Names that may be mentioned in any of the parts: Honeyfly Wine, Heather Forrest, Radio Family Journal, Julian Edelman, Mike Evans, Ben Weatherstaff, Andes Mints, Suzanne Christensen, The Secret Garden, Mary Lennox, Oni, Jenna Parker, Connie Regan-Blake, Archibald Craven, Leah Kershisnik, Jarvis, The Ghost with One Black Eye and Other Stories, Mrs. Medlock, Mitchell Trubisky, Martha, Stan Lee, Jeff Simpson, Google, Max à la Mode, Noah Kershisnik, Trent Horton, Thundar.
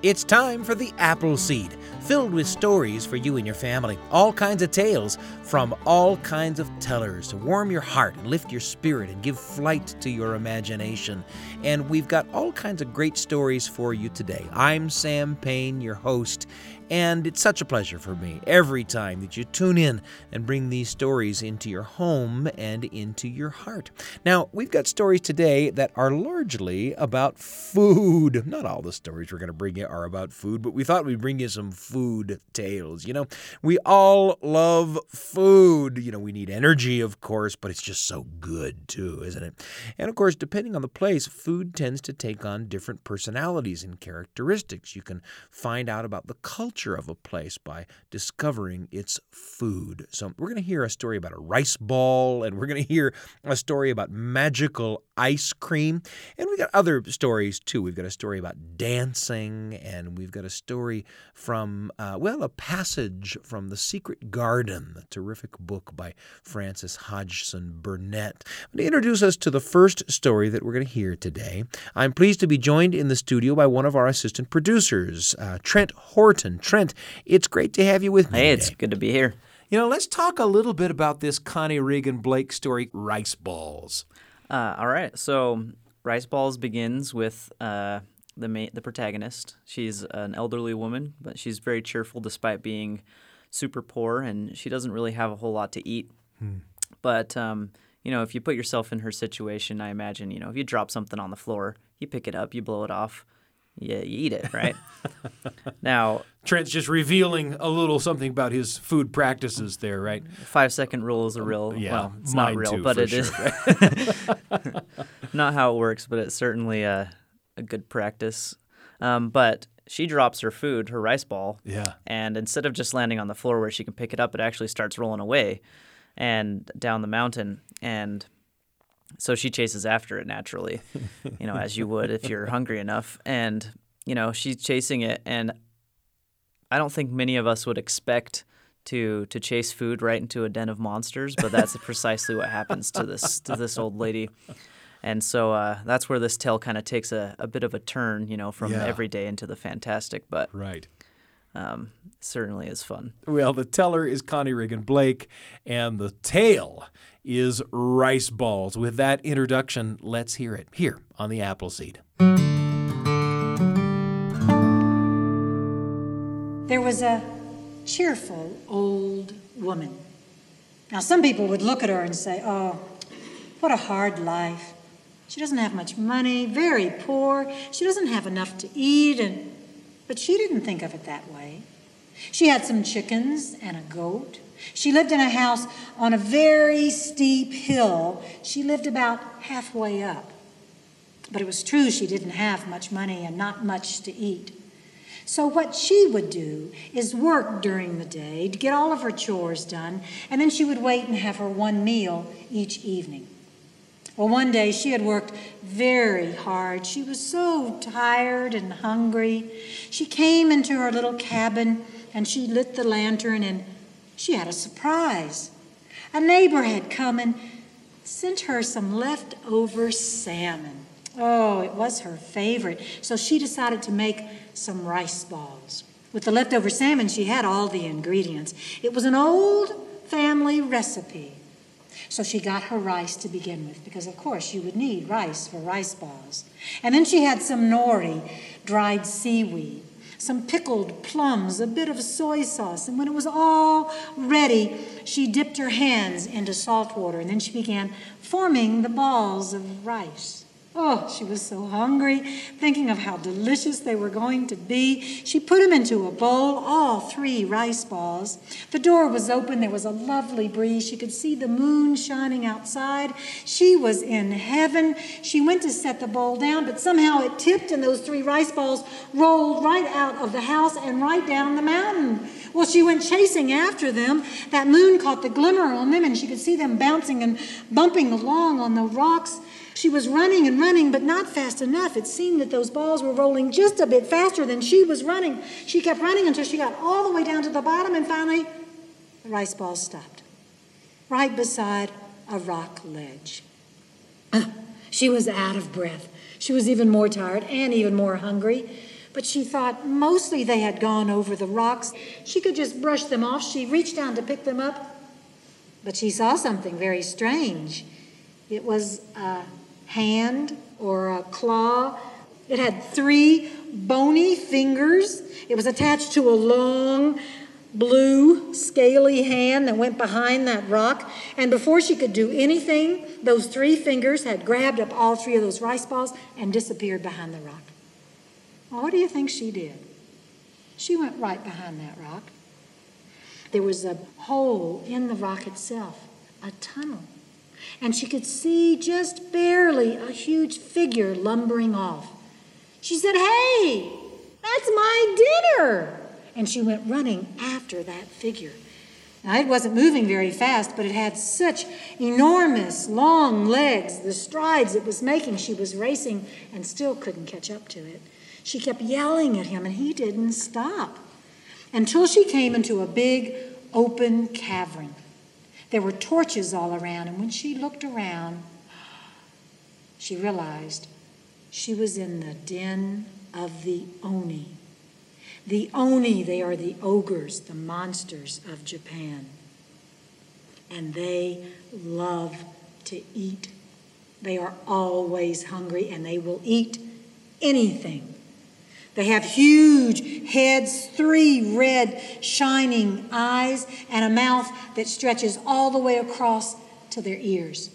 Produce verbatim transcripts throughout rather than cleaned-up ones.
It's time for The Apple Seed, filled with stories for you and your family. All kinds of tales from all kinds of tellers to warm your heart and lift your spirit and give flight to your imagination. And we've got all kinds of great stories for you today. I'm Sam Payne, your host, and it's such a pleasure for me every time that you tune in and bring these stories into your home and into your heart. Now, we've got stories today that are largely about food. Not all the stories we're going to bring you are about food, but we thought we'd bring you some food tales. You know, we all love food. You know, we need energy, of course, but it's just so good, too, isn't it? And, of course, depending on the place, food tends to take on different personalities and characteristics. You can find out about the culture of a place by discovering its food. So we're going to hear a story about a rice ball, and we're going to hear a story about magical ice cream. And we've got other stories, too. We've got a story about dancing, and we've got a story from, uh, well, a passage from The Secret Garden, a terrific book by Frances Hodgson Burnett. I'm going to introduce us to the first story that we're going to hear today. I'm pleased to be joined in the studio by one of our assistant producers, uh, Trent Horton. Trent, it's great to have you with me. Hey, it's today. Good to be here. You know, let's talk a little bit about this Connie Regan-Blake story, Rice Balls. Uh, all right. So Rice Balls begins with uh, the ma- the protagonist. She's an elderly woman, but she's very cheerful despite being super poor, and she doesn't really have a whole lot to eat. Hmm. But, um, you know, if you put yourself in her situation, I imagine, you know, if you drop something on the floor, you pick it up, you blow it off. Yeah, you eat it, right? Now, Trent's just revealing a little something about his food practices there, right? Five-second rule is a real, yeah, well, it's not real, too, but it sure. is. Not how it works, but it's certainly a, a good practice. Um, but she drops her food, her rice ball, yeah. and instead of just landing on the floor where she can pick it up, it actually starts rolling away and down the mountain, and so she chases after it naturally, you know, as you would if you're hungry enough. And, you know, she's chasing it. And I don't think many of us would expect to to chase food right into a den of monsters, but that's precisely what happens to this to this old lady. And so uh, that's where this tale kind of takes a, a bit of a turn, you know, from yeah. everyday into the fantastic. But right. Um, certainly is fun. Well, the teller is Connie Regan-Blake, and the tale is Rice Balls. With that introduction, let's hear it here on The Apple Seed. There was a cheerful old woman. Now, some people would look at her and say, oh, what a hard life. She doesn't have much money, very poor. She doesn't have enough to eat, and but she didn't think of it that way. She had some chickens and a goat. She lived in a house on a very steep hill. She lived about halfway up. But it was true she didn't have much money and not much to eat. So what she would do is work during the day to get all of her chores done, and then she would wait and have her one meal each evening. Well, one day she had worked very hard. She was so tired and hungry. She came into her little cabin and she lit the lantern, and she had a surprise. A neighbor had come and sent her some leftover salmon. Oh, it was her favorite. So she decided to make some rice balls. With the leftover salmon, she had all the ingredients. It was an old family recipe. So she got her rice to begin with, because of course you would need rice for rice balls. And then she had some nori, dried seaweed, some pickled plums, a bit of soy sauce. And when it was all ready, she dipped her hands into salt water, and then she began forming the balls of rice. Oh, she was so hungry, thinking of how delicious they were going to be. She put them into a bowl, all three rice balls. The door was open. There was a lovely breeze. She could see the moon shining outside. She was in heaven. She went to set the bowl down, but somehow it tipped, and those three rice balls rolled right out of the house and right down the mountain. Well, she went chasing after them. That moon caught the glimmer on them, and she could see them bouncing and bumping along on the rocks. She was running and running, but not fast enough. It seemed that those balls were rolling just a bit faster than she was running. She kept running until she got all the way down to the bottom, and finally the rice balls stopped right beside a rock ledge. She was out of breath. She was even more tired and even more hungry. but she thought mostly they had gone over the rocks. She could just brush them off. She reached down to pick them up, but she saw something very strange. It was a hand or a claw. It had three bony fingers. It was attached to a long, blue, scaly hand that went behind that rock. And before she could do anything, those three fingers had grabbed up all three of those rice balls and disappeared behind the rock. Well, what do you think she did? She went right behind that rock. There was a hole in the rock itself, a tunnel. And she could see just barely a huge figure lumbering off. She said, "Hey, that's my dinner!" And she went running after that figure. Now, it wasn't moving very fast, but it had such enormous, long legs. The strides it was making, she was racing and still couldn't catch up to it. She kept yelling at him, and he didn't stop until she came into a big, open cavern. There were torches all around, and when she looked around, she realized she was in the den of the Oni. The Oni, they are the ogres, the monsters of Japan. And they love to eat. They are always hungry, and they will eat anything. They have huge heads, three red shining eyes, and a mouth that stretches all the way across to their ears.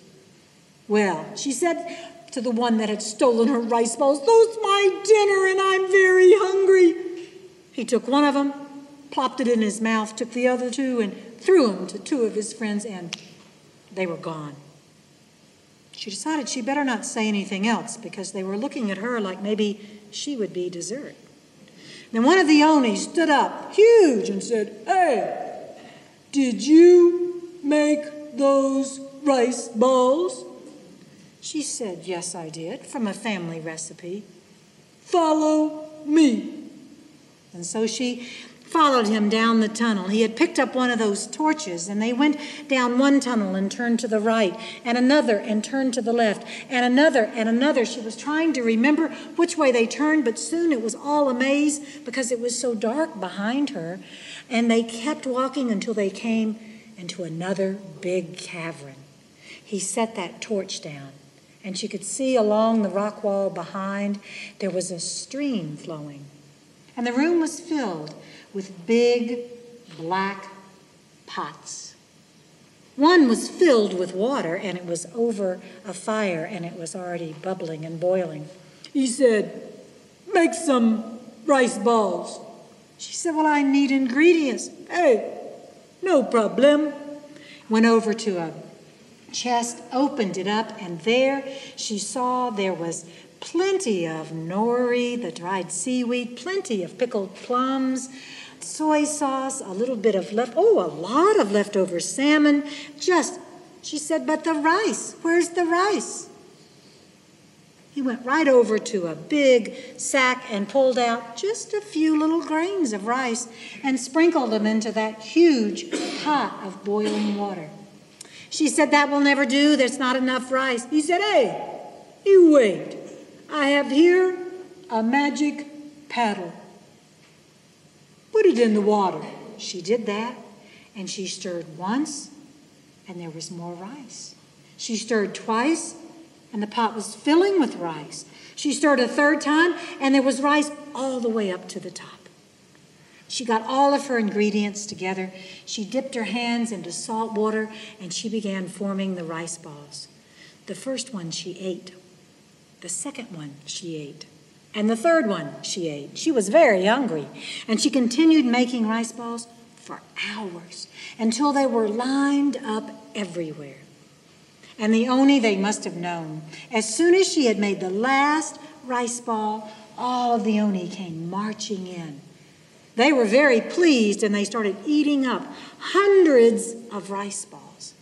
Well, she said to the one that had stolen her rice balls, "Those my dinner, and I'm very hungry." He took one of them, plopped it in his mouth, took the other two, and threw them to two of his friends, and they were gone. She decided she better not say anything else because they were looking at her like maybe she would be dessert. Then one of the Oni stood up, huge, and said, "Hey, did you make those rice balls?" She said, "Yes, I did, from a family recipe." "Follow me." And so she followed him down the tunnel. He had picked up one of those torches, and they went down one tunnel and turned to the right, and another and turned to the left, and another and another. She was trying to remember which way they turned, but soon it was all a maze because it was so dark behind her. And they kept walking until they came into another big cavern. He set that torch down, and she could see along the rock wall behind there was a stream flowing. And the room was filled with big black pots. One was filled with water, and it was over a fire, and it was already bubbling and boiling. He said, "Make some rice balls." She said, "Well, I need ingredients." "Hey, no problem." Went over to a chest, opened it up, and there she saw there was plenty of nori, the dried seaweed, plenty of pickled plums, soy sauce, a little bit of left, oh, a lot of leftover salmon. Just, she said, "But the rice, where's the rice?" He went right over to a big sack and pulled out just a few little grains of rice and sprinkled them into that huge pot of boiling water. She said, "That will never do, there's not enough rice." He said, "Hey, you wait. I have here a magic paddle. Put it in the water." She did that, and she stirred once, and there was more rice. She stirred twice, and the pot was filling with rice. She stirred a third time, and there was rice all the way up to the top. She got all of her ingredients together. She dipped her hands into salt water, and she began forming the rice balls. The first one she ate. The second one she ate, and the third one she ate. She was very hungry, and she continued making rice balls for hours until they were lined up everywhere. And the Oni, they must have known. As soon as she had made the last rice ball, all of the Oni came marching in. They were very pleased, and they started eating up hundreds of rice balls.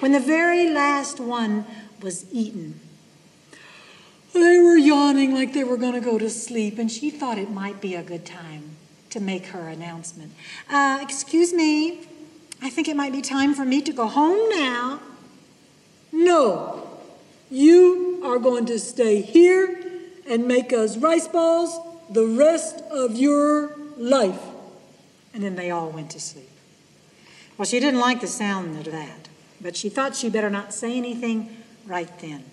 When the very last one was eaten, they were yawning like they were going to go to sleep, and she thought it might be a good time to make her announcement. Uh, excuse me, I think it might be time for me to go home now." "No, you are going to stay here and make us rice balls the rest of your life. And then they all went to sleep. Well, she didn't like the sound of that, but she thought she better not say anything right then.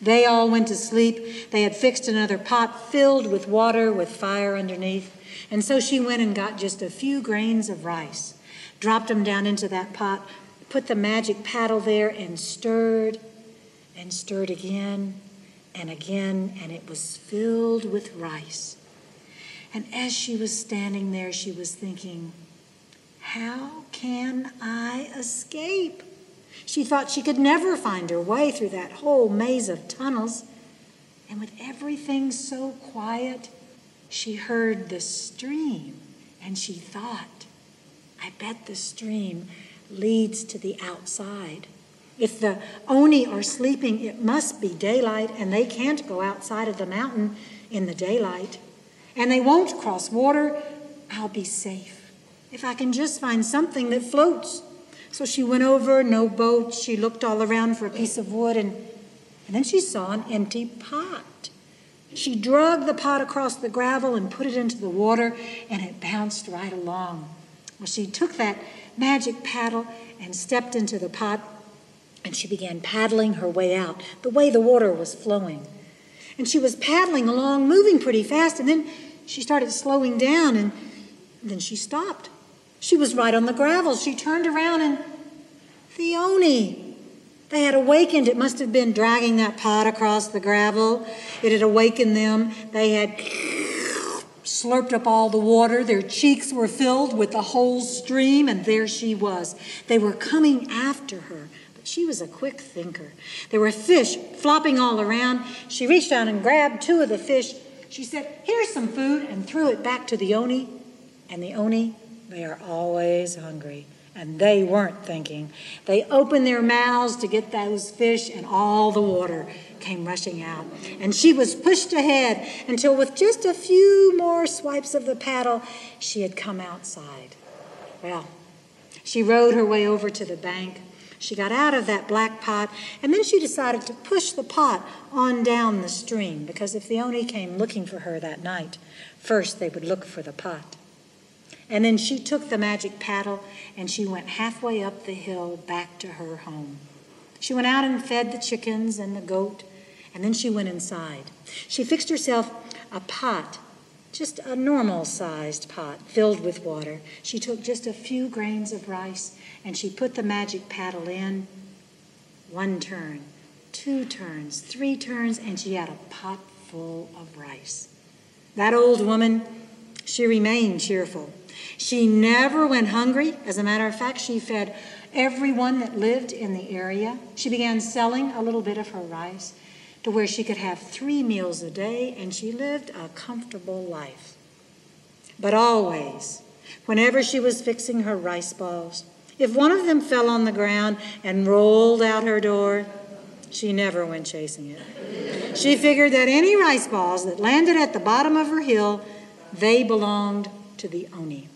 They all went to sleep. They had fixed another pot filled with water with fire underneath. And so she went and got just a few grains of rice, dropped them down into that pot, put the magic paddle there and stirred and stirred again and again, and it was filled with rice. And as she was standing there, she was thinking, how can I escape? She thought she could never find her way through that whole maze of tunnels. And with everything so quiet, she heard the stream, and she thought, I bet the stream leads to the outside. If the Oni are sleeping, it must be daylight, and they can't go outside of the mountain in the daylight. And they won't cross water. I'll be safe if I can just find something that floats. So she went over, no boat. She looked all around for a piece of wood, and, and then she saw an empty pot. She dragged the pot across the gravel and put it into the water, and it bounced right along. Well, she took that magic paddle and stepped into the pot, and she began paddling her way out, the way the water was flowing. And she was paddling along, moving pretty fast, and then she started slowing down, and then she stopped. She was right on the gravel. She turned around and the Oni, they had awakened. It must have been dragging that pot across the gravel. It had awakened them. They had slurped up all the water. Their cheeks were filled with the whole stream, and there she was. They were coming after her, but she was a quick thinker. There were fish flopping all around. She reached out and grabbed two of the fish. She said, here's some food, and threw it back to the Oni, and the Oni, they are always hungry, and they weren't thinking. They opened their mouths to get those fish, and all the water came rushing out. And she was pushed ahead until with just a few more swipes of the paddle, she had come outside. Well, she rowed her way over to the bank. She got out of that black pot, and then she decided to push the pot on down the stream, because if the Oni came looking for her that night, first they would look for the pot. And then she took the magic paddle, and she went halfway up the hill back to her home. She went out and fed the chickens and the goat, and then she went inside. She fixed herself a pot, just a normal-sized pot filled with water. She took just a few grains of rice, and she put the magic paddle in. One turn, two turns, three turns, and she had a pot full of rice. That old woman, she remained cheerful. She never went hungry. As a matter of fact, she fed everyone that lived in the area. She began selling a little bit of her rice to where she could have three meals a day, and she lived a comfortable life. But always, whenever she was fixing her rice balls, if one of them fell on the ground and rolled out her door, she never went chasing it. She figured that any rice balls that landed at the bottom of her hill, they belonged to the Oni.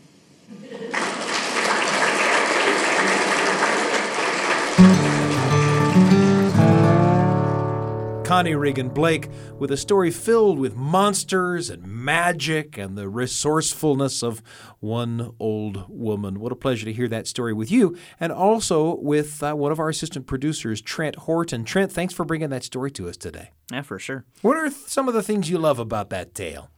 Connie Regan-Blake with a story filled with monsters and magic and the resourcefulness of one old woman. What a pleasure to hear that story with you, and also with uh, one of our assistant producers, Trent Horton. Trent, thanks for bringing that story to us today. Yeah, for sure. What are th- some of the things you love about that tale?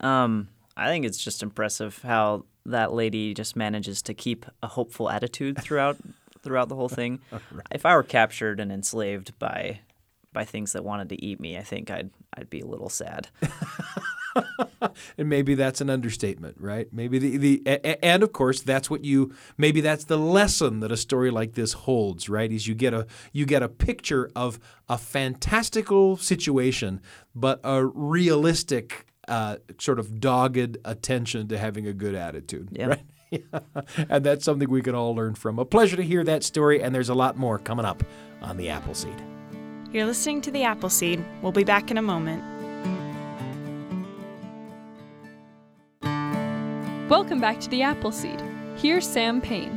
Um... I think it's just impressive how that lady just manages to keep a hopeful attitude throughout throughout the whole thing. Right. If I were captured and enslaved by by things that wanted to eat me, I think I'd I'd be a little sad. And maybe that's an understatement, right? Maybe the, the and of course that's what you maybe that's the lesson that a story like this holds, right? Is you get a you get a picture of a fantastical situation, but a realistic Uh, sort of dogged attention to having a good attitude. Yeah. Right? Yeah. And that's something we can all learn from. A pleasure to hear that story, and there's a lot more coming up on The Apple Seed. You're listening to The Apple Seed. We'll be back in a moment. Welcome back to The Apple Seed. Here's Sam Payne.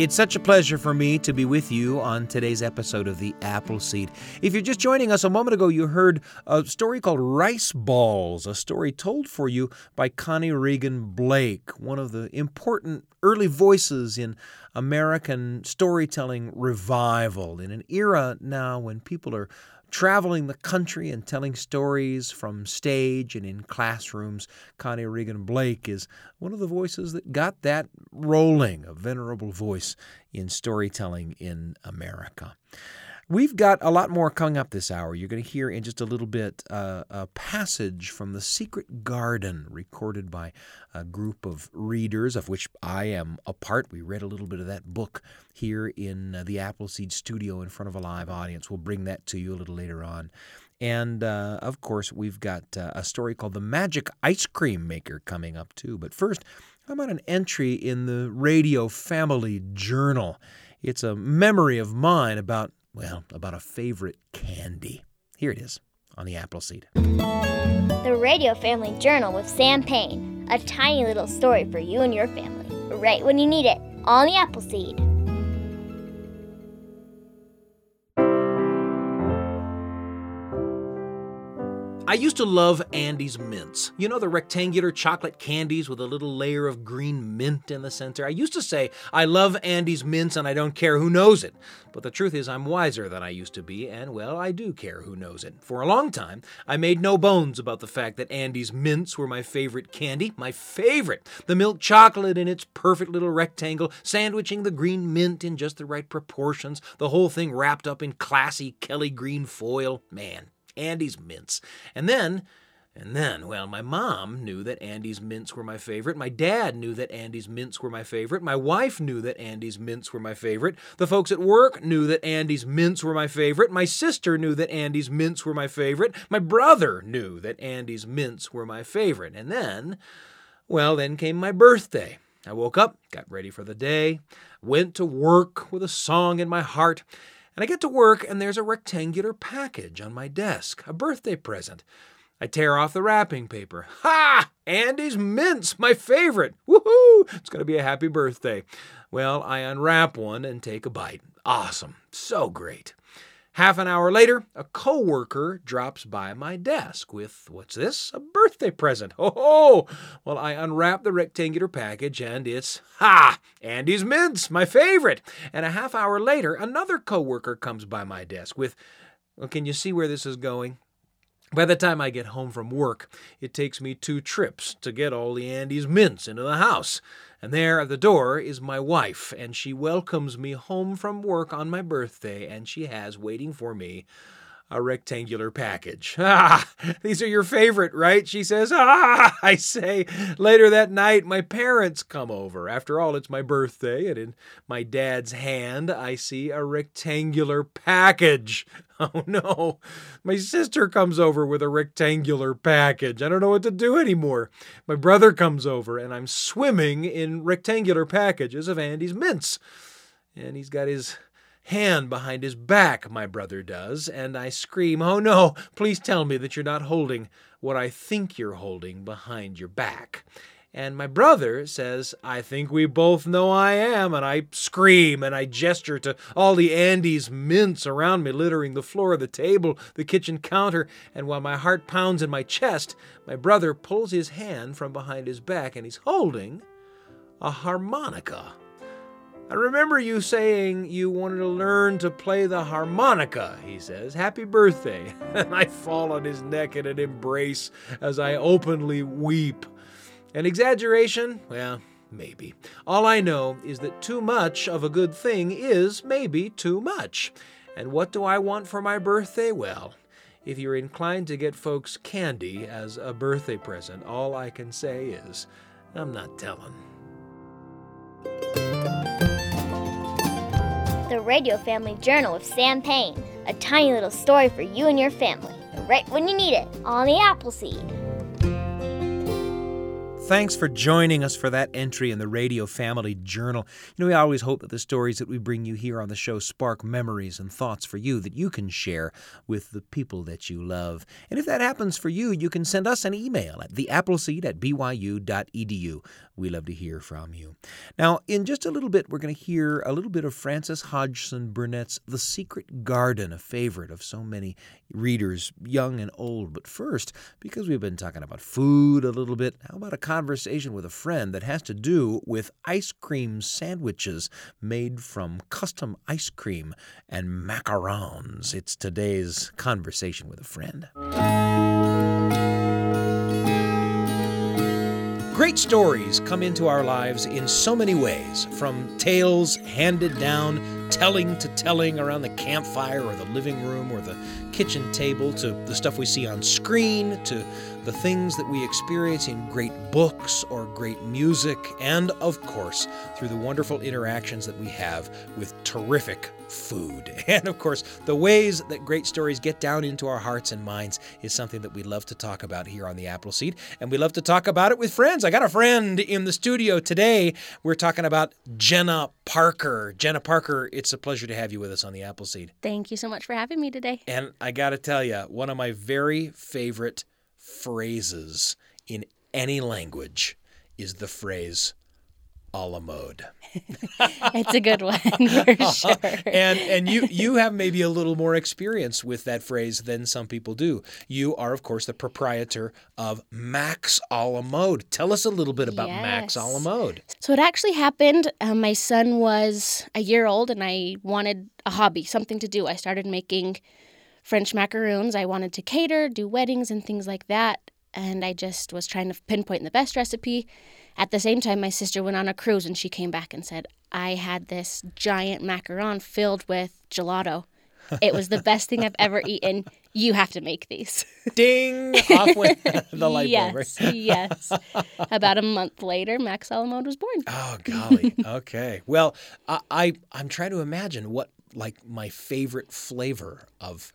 It's such a pleasure for me to be with you on today's episode of The Apple Seed. If you're just joining us, a moment ago you heard a story called Rice Balls, a story told for you by Connie Regan-Blake, one of the important early voices in American storytelling revival, in an era now when people are traveling the country and telling stories from stage and in classrooms. Connie Regan-Blake is one of the voices that got that rolling, a venerable voice in storytelling in America. We've got a lot more coming up this hour. You're going to hear in just a little bit uh, a passage from The Secret Garden, recorded by a group of readers, of which I am a part. We read a little bit of that book here in uh, the Appleseed studio in front of a live audience. We'll bring that to you a little later on. And, uh, of course, we've got uh, a story called The Magic Ice Cream Maker coming up, too. But first, how about an entry in the Radio Family Journal? It's a memory of mine about Well, about a favorite candy. Here it is on the Apple Seed. The Radio Family Journal with Sam Payne. A tiny little story for you and your family, right when you need it, on the Apple Seed. I used to love Andes Mints. You know, the rectangular chocolate candies with a little layer of green mint in the center. I used to say, I love Andes Mints and I don't care who knows it. But the truth is I'm wiser than I used to be, and, well, I do care who knows it. For a long time, I made no bones about the fact that Andes Mints were my favorite candy. My favorite! The milk chocolate in its perfect little rectangle, sandwiching the green mint in just the right proportions, the whole thing wrapped up in classy Kelly green foil. Man. Andes Mints. And then, and then, well, my mom knew that Andes Mints were my favorite. My dad knew that Andes Mints were my favorite. My wife knew that Andes Mints were my favorite. The folks at work knew that Andes Mints were my favorite. My sister knew that Andes Mints were my favorite. My brother knew that Andes Mints were my favorite. And then, well, then came my birthday. I woke up, got ready for the day, went to work with a song in my heart. And I get to work, and there's a rectangular package on my desk, a birthday present. I tear off the wrapping paper. Ha! Andes Mints, my favorite. Woohoo! It's going to be a happy birthday. Well, I unwrap one and take a bite. Awesome. So great. Half an hour later, a coworker drops by my desk with, what's this? A birthday present. Ho ho! Well, I unwrap the rectangular package, and it's, ha! Andes Mints, my favorite! And a half hour later, another coworker comes by my desk with, well, can you see where this is going? By the time I get home from work, it takes me two trips to get all the Andes Mints into the house. And there at the door is my wife, and she welcomes me home from work on my birthday, and she has, waiting for me, a rectangular package. Ah, these are your favorite, right? She says. Ah, I say. Later that night, my parents come over. After all, it's my birthday, and in my dad's hand, I see a rectangular package. Oh, no. My sister comes over with a rectangular package. I don't know what to do anymore. My brother comes over, and I'm swimming in rectangular packages of Andes Mints. And he's got his hand behind his back, my brother does, and I scream, oh no, please tell me that you're not holding what I think you're holding behind your back. And my brother says, I think we both know I am, and I scream and I gesture to all the Andes Mints around me, littering the floor, the table, the kitchen counter, and while my heart pounds in my chest, my brother pulls his hand from behind his back and he's holding a harmonica. I remember you saying you wanted to learn to play the harmonica, he says. Happy birthday. And I fall on his neck in an embrace as I openly weep. An exaggeration? Well, maybe. All I know is that too much of a good thing is maybe too much. And what do I want for my birthday? Well, if you're inclined to get folks candy as a birthday present, all I can say is, I'm not telling. The Radio Family Journal with Sam Payne. A tiny little story for you and your family, right when you need it, on the Apple Seed. Thanks for joining us for that entry in the Radio Family Journal. You know, we always hope that the stories that we bring you here on the show spark memories and thoughts for you that you can share with the people that you love. And if that happens for you, you can send us an email at the apple seed at b y u dot e d u. We love to hear from you. Now, in just a little bit, we're going to hear a little bit of Frances Hodgson Burnett's The Secret Garden, a favorite of so many readers, young and old. But first, because we've been talking about food a little bit, how about a conversation with a friend that has to do with ice cream sandwiches made from custom ice cream and macarons? It's today's Conversation with a Friend. Great stories come into our lives in so many ways, from tales handed down, telling to telling around the campfire or the living room or the kitchen table, to the stuff we see on screen, to the things that we experience in great books or great music, and, of course, through the wonderful interactions that we have with terrific food. And, of course, the ways that great stories get down into our hearts and minds is something that we love to talk about here on The Apple Seed, and we love to talk about it with friends. I got a friend in the studio today. We're talking about Jenna Parker. Jenna Parker, it's a pleasure to have you with us on The Apple Seed. Thank you so much for having me today. And I got to tell you, one of my very favorite phrases in any language is the phrase "à la mode." It's a good one, for sure. And and you you have maybe a little more experience with that phrase than some people do. You are, of course, the proprietor of Max à la Mode. Tell us a little bit about yes. Max à la Mode. So it actually happened. Uh, my son was a year old, and I wanted a hobby, something to do. I started making French macaroons. I wanted to cater, do weddings and things like that. And I just was trying to pinpoint the best recipe. At the same time, my sister went on a cruise and she came back and said, I had this giant macaron filled with gelato. It was the best thing I've ever eaten. You have to make these. Ding! Off with the light bulb. Yes, yes. About a month later, Max à la Mode was born. Oh, golly. Okay. Well, I, I, I'm trying to imagine what, like, my favorite flavor of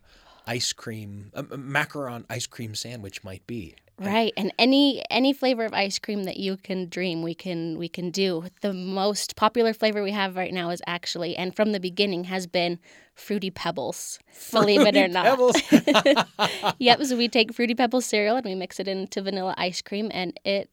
ice cream, uh, macaron ice cream sandwich might be. Right, and any any flavor of ice cream that you can dream, we can we can do. The most popular flavor we have right now is actually, and from the beginning has been, Fruity Pebbles. Fruity believe it or not. Pebbles. Yep. So we take Fruity Pebbles cereal and we mix it into vanilla ice cream, and it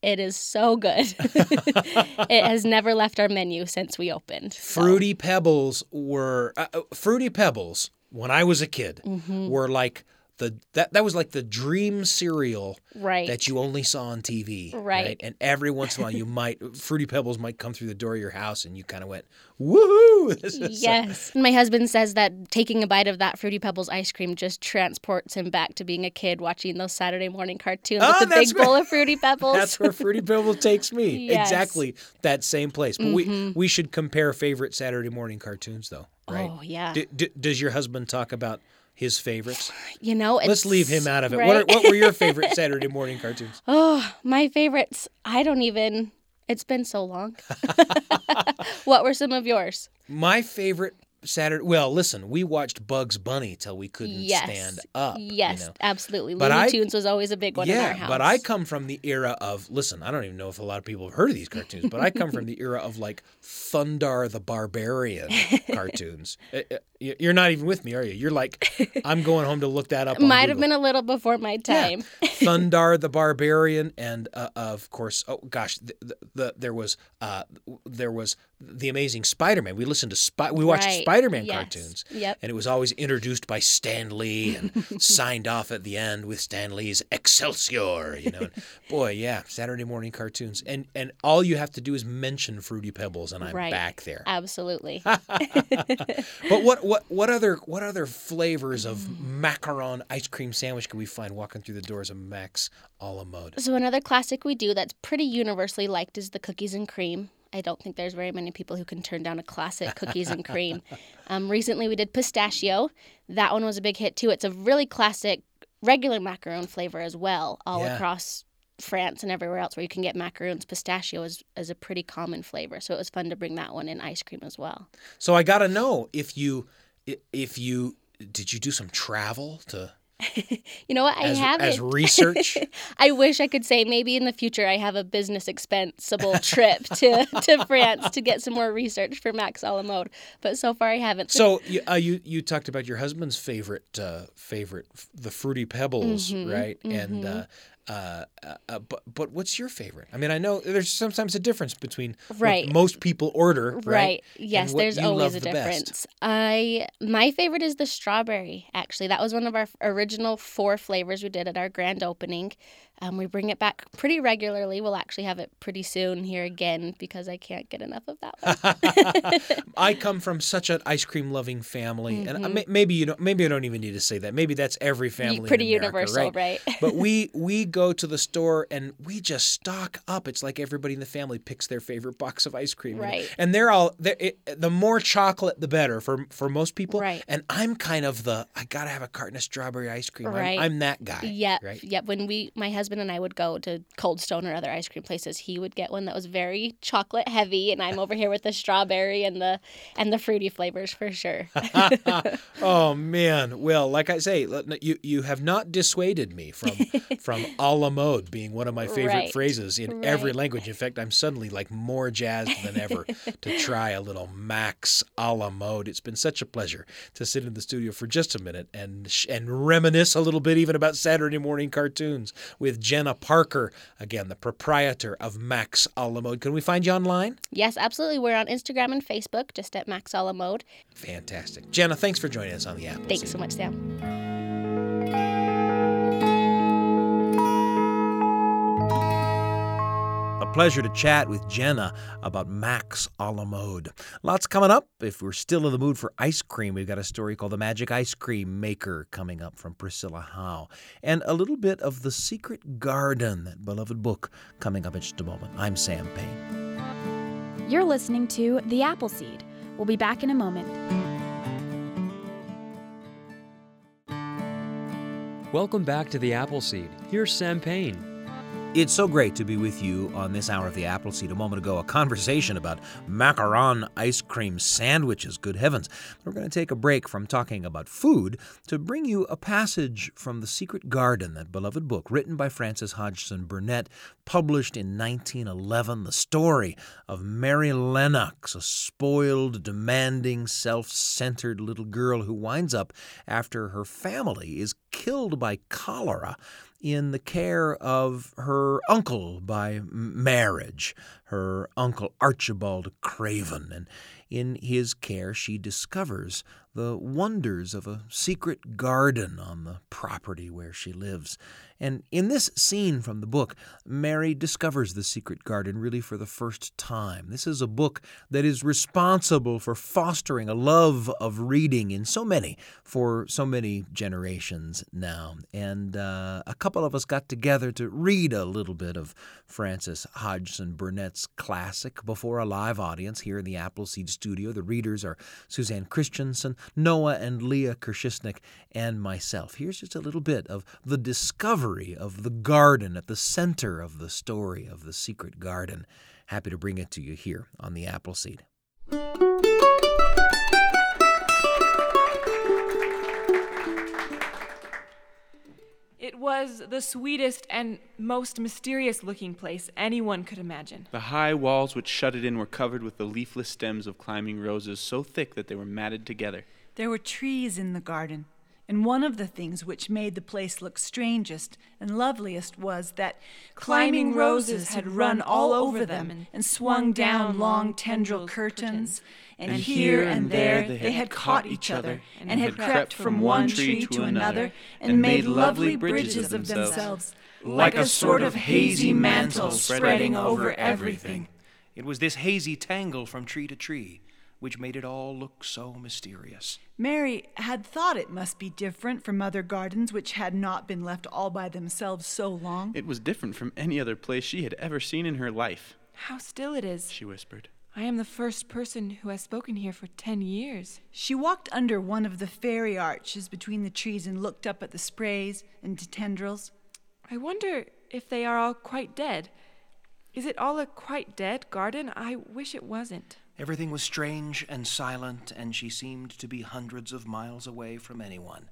it is so good. It has never left our menu since we opened. So. Fruity Pebbles were uh, Fruity Pebbles when I was a kid mm-hmm. were like. The that that was like the dream cereal right. that you only saw on T V. Right. right? And every once in a while you might, Fruity Pebbles might come through the door of your house and you kind of went, woohoo! This is yes. A... My husband says that taking a bite of that Fruity Pebbles ice cream just transports him back to being a kid watching those Saturday morning cartoons oh, with a big where, bowl of Fruity Pebbles. That's where Fruity Pebbles takes me. Yes. Exactly that same place. But mm-hmm. we, we should compare favorite Saturday morning cartoons though, right? Oh, yeah. D- d- does your husband talk about his favorites? You know, it's, let's leave him out of it. Right? What, are, what were your favorite Saturday morning cartoons? Oh, my favorites. I don't even. It's been so long. What were some of yours? My favorite Saturday. Well, listen, we watched Bugs Bunny till we couldn't yes. stand up. Yes, you know? Absolutely. But Looney Tunes I, was always a big one yeah, in our house. But I come from the era of, listen, I don't even know if a lot of people have heard of these cartoons, but I come from the era of like Thundar the Barbarian cartoons. You're not even with me, are you? You're like, I'm going home to look that up on Might Google. Have been a little before my time. Yeah. Thundar the Barbarian and, uh, of course, oh gosh, the, the, the, there was uh, there was The Amazing Spider-Man. We listened to Spy- we watched right. Spider-Man. Spider-Man yes. cartoons, yep. and it was always introduced by Stan Lee and signed off at the end with Stan Lee's Excelsior, you know. And boy, yeah, Saturday morning cartoons. And and all you have to do is mention Fruity Pebbles, and I'm right. back there. Absolutely. But what, what what other what other flavors of macaron ice cream sandwich can we find walking through the doors of Max à la Mode? So another classic we do that's pretty universally liked is the cookies and cream. I don't think there's very many people who can turn down a classic cookies and cream. Um, recently, we did pistachio. That one was a big hit, too. It's a really classic regular macaron flavor as well, all yeah. across France and everywhere else where you can get macaroons. Pistachio is, is a pretty common flavor, so it was fun to bring that one in ice cream as well. So I got to know if you, if you, did you do some travel to... You know what? I as, haven't. As research? I wish I could say maybe in the future I have a business expensible trip to, to France to get some more research for Max à la Mode. But so far I haven't. So uh, you you talked about your husband's favorite, uh, favorite, the Fruity Pebbles, mm-hmm, right? Mm-hmm. And uh, uh, uh, but, but what's your favorite? I mean, I know there's sometimes a difference between right. what most people order, right? Right. Yes, and there's always a the difference. Best. I my favorite is the strawberry, actually. That was one of our original four flavors we did at our grand opening. Um, we bring it back pretty regularly. We'll actually have it pretty soon here again because I can't get enough of that one. I come from such an ice cream loving family, mm-hmm. and maybe you don't. Maybe I don't even need to say that. Maybe that's every family. Pretty in America, universal, right? right? But we we go to the store and we just stock up. It's like everybody in the family picks their favorite box of ice cream, right? And, and they're all they're, it, the more chocolate, the better for for most people, right? And I'm kind of the I gotta have a carton of strawberry ice cream. Right. I'm, I'm that guy. Yep. Right? Yep. When we my husband. husband and I would go to Cold Stone or other ice cream places, he would get one that was very chocolate heavy, and I'm over here with the strawberry and the and the fruity flavors for sure. Oh man, well, like I say, you you have not dissuaded me from from à la mode being one of my favorite right. phrases in right. every language. In fact, I'm suddenly like more jazzed than ever to try a little Max à la mode. It's been such a pleasure to sit in the studio for just a minute and and reminisce a little bit even about Saturday morning cartoons with Jenna Parker, again, the proprietor of Max à la Mode. Can we find you online? Yes, absolutely. We're on Instagram and Facebook, just at Max à la Mode. Fantastic. Jenna, thanks for joining us on The Apple Seed. Thanks so much, Sam. A pleasure to chat with Jenna about Max à la Mode. Lots coming up. If we're still in the mood for ice cream, we've got a story called The Magic Ice Cream Maker coming up from Priscilla Howe. And a little bit of The Secret Garden, that beloved book, coming up in just a moment. I'm Sam Payne. You're listening to The Apple Seed. We'll be back in a moment. Welcome back to The Apple Seed. Here's Sam Payne. It's so great to be with you on this hour of The Apple Seed. A moment ago, a conversation about macaron ice cream sandwiches. Good heavens. We're going to take a break from talking about food to bring you a passage from The Secret Garden, that beloved book written by Frances Hodgson Burnett, published in nineteen eleven. The story of Mary Lennox, a spoiled, demanding, self-centered little girl who winds up after her family is killed by cholera in the care of her uncle by marriage, her uncle Archibald Craven. And in his care, she discovers the wonders of a secret garden on the property where she lives. And in this scene from the book, Mary discovers the secret garden really for the first time. This is a book that is responsible for fostering a love of reading in so many, for so many generations now. And uh, a couple of us got together to read a little bit of Frances Hodgson Burnett's classic before a live audience here in the Apple Seed studio. The readers are Suzanne Christensen, Noah and Leah Kershisnik, and myself. Here's just a little bit of the discovery of the garden at the center of the story of The Secret Garden. Happy to bring it to you here on The Apple Seed. It was the sweetest and most mysterious-looking place anyone could imagine. The high walls which shut it in were covered with the leafless stems of climbing roses so thick that they were matted together. There were trees in the garden, and one of the things which made the place look strangest and loveliest was that climbing, climbing roses had run all over them and, and swung down long tendril curtains, and, and here and there they had, they had caught each other and, and had crept from one tree to another and made lovely bridges of themselves, like a sort of hazy mantle spreading over everything. It was this hazy tangle from tree to tree which made it all look so mysterious. Mary had thought it must be different from other gardens which had not been left all by themselves so long. It was different from any other place she had ever seen in her life. How still it is, she whispered. I am the first person who has spoken here for ten years. She walked under one of the fairy arches between the trees and looked up at the sprays and tendrils. I wonder if they are all quite dead. Is it all a quite dead garden? I wish it wasn't. Everything was strange and silent, and she seemed to be hundreds of miles away from anyone.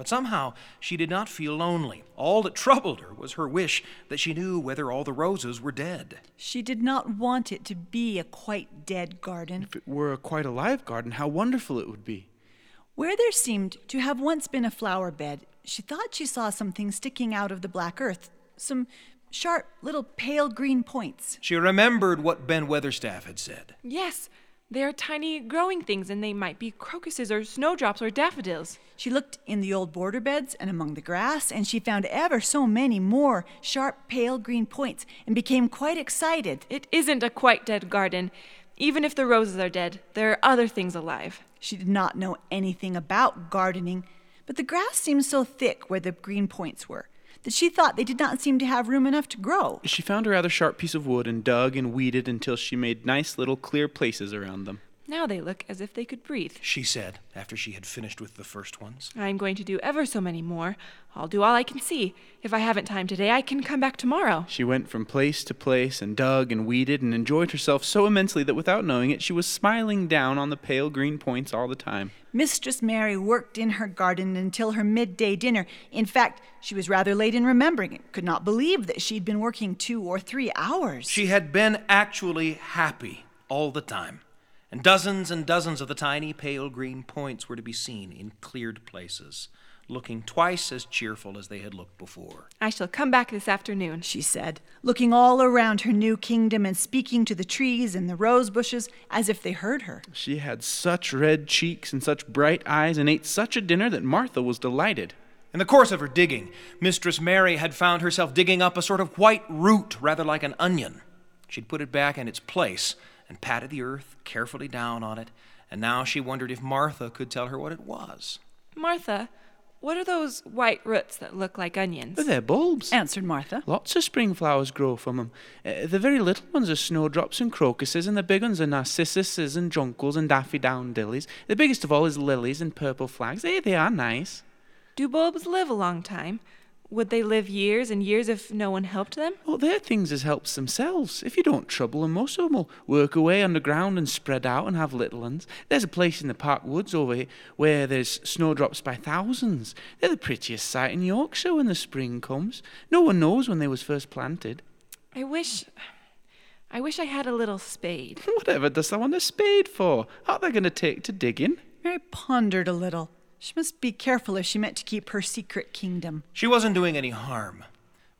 But somehow she did not feel lonely. All that troubled her was her wish that she knew whether all the roses were dead. She did not want it to be a quite dead garden. If it were a quite alive garden, how wonderful it would be. Where there seemed to have once been a flower bed, she thought she saw something sticking out of the black earth, some sharp little pale green points. She remembered what Ben Weatherstaff had said. Yes, they're tiny growing things, and they might be crocuses or snowdrops or daffodils. She looked in the old border beds and among the grass, and she found ever so many more sharp, pale green points, and became quite excited. It isn't a quite dead garden. Even if the roses are dead, there are other things alive. She did not know anything about gardening, but the grass seemed so thick where the green points were that she thought they did not seem to have room enough to grow. She found a rather sharp piece of wood and dug and weeded until she made nice little clear places around them. Now they look as if they could breathe, she said, after she had finished with the first ones. I'm going to do ever so many more. I'll do all I can see. If I haven't time today, I can come back tomorrow. She went from place to place and dug and weeded and enjoyed herself so immensely that without knowing it, she was smiling down on the pale green points all the time. Mistress Mary worked in her garden until her midday dinner. In fact, she was rather late in remembering it, could not believe that she'd been working two or three hours. She had been actually happy all the time. And dozens and dozens of the tiny pale green points were to be seen in cleared places, looking twice as cheerful as they had looked before. I shall come back this afternoon, she said, looking all around her new kingdom and speaking to the trees and the rose bushes as if they heard her. She had such red cheeks and such bright eyes and ate such a dinner that Martha was delighted. In the course of her digging, Mistress Mary had found herself digging up a sort of white root, rather like an onion. She'd put it back in its place and patted the earth carefully down on it, and now she wondered if Martha could tell her what it was. Martha, what are those white roots that look like onions? They're bulbs, answered Martha. Lots of spring flowers grow from them. Uh, the very little ones are snowdrops and crocuses, and the big ones are narcissuses and jonquils and daffodowndillies. The biggest of all is lilies and purple flags. Hey, they are nice. Do bulbs live a long time? Would they live years and years if no one helped them? Oh, they're things as helps themselves. If you don't trouble them, most of them will work away underground and spread out and have little ones. There's a place in the park woods over here where there's snowdrops by thousands. They're the prettiest sight in Yorkshire when the spring comes. No one knows when they was first planted. I wish... I wish I had a little spade. Whatever does I want a spade for? Aren't they going to take to digging? Mary pondered a little. She must be careful if she meant to keep her secret kingdom. She wasn't doing any harm,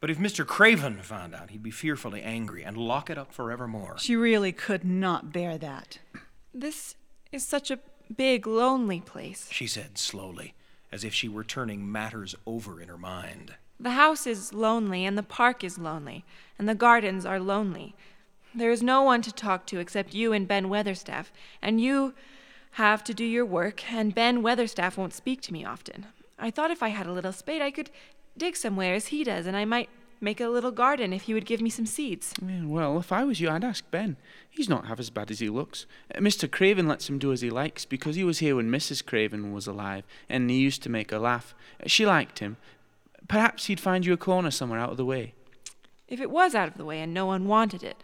but if Mister Craven found out, he'd be fearfully angry and lock it up forevermore. She really could not bear that. This is such a big, lonely place, she said slowly, as if she were turning matters over in her mind. The house is lonely, and the park is lonely, and the gardens are lonely. There is no one to talk to except you and Ben Weatherstaff, and you have to do your work, and Ben Weatherstaff won't speak to me often. I thought if I had a little spade, I could dig somewhere as he does, and I might make a little garden if he would give me some seeds. Yeah, well, if I was you, I'd ask Ben. He's not half as bad as he looks. Uh, Mister Craven lets him do as he likes, because he was here when Missus Craven was alive, and he used to make her laugh. Uh, she liked him. Perhaps he'd find you a corner somewhere out of the way. If it was out of the way and no one wanted it,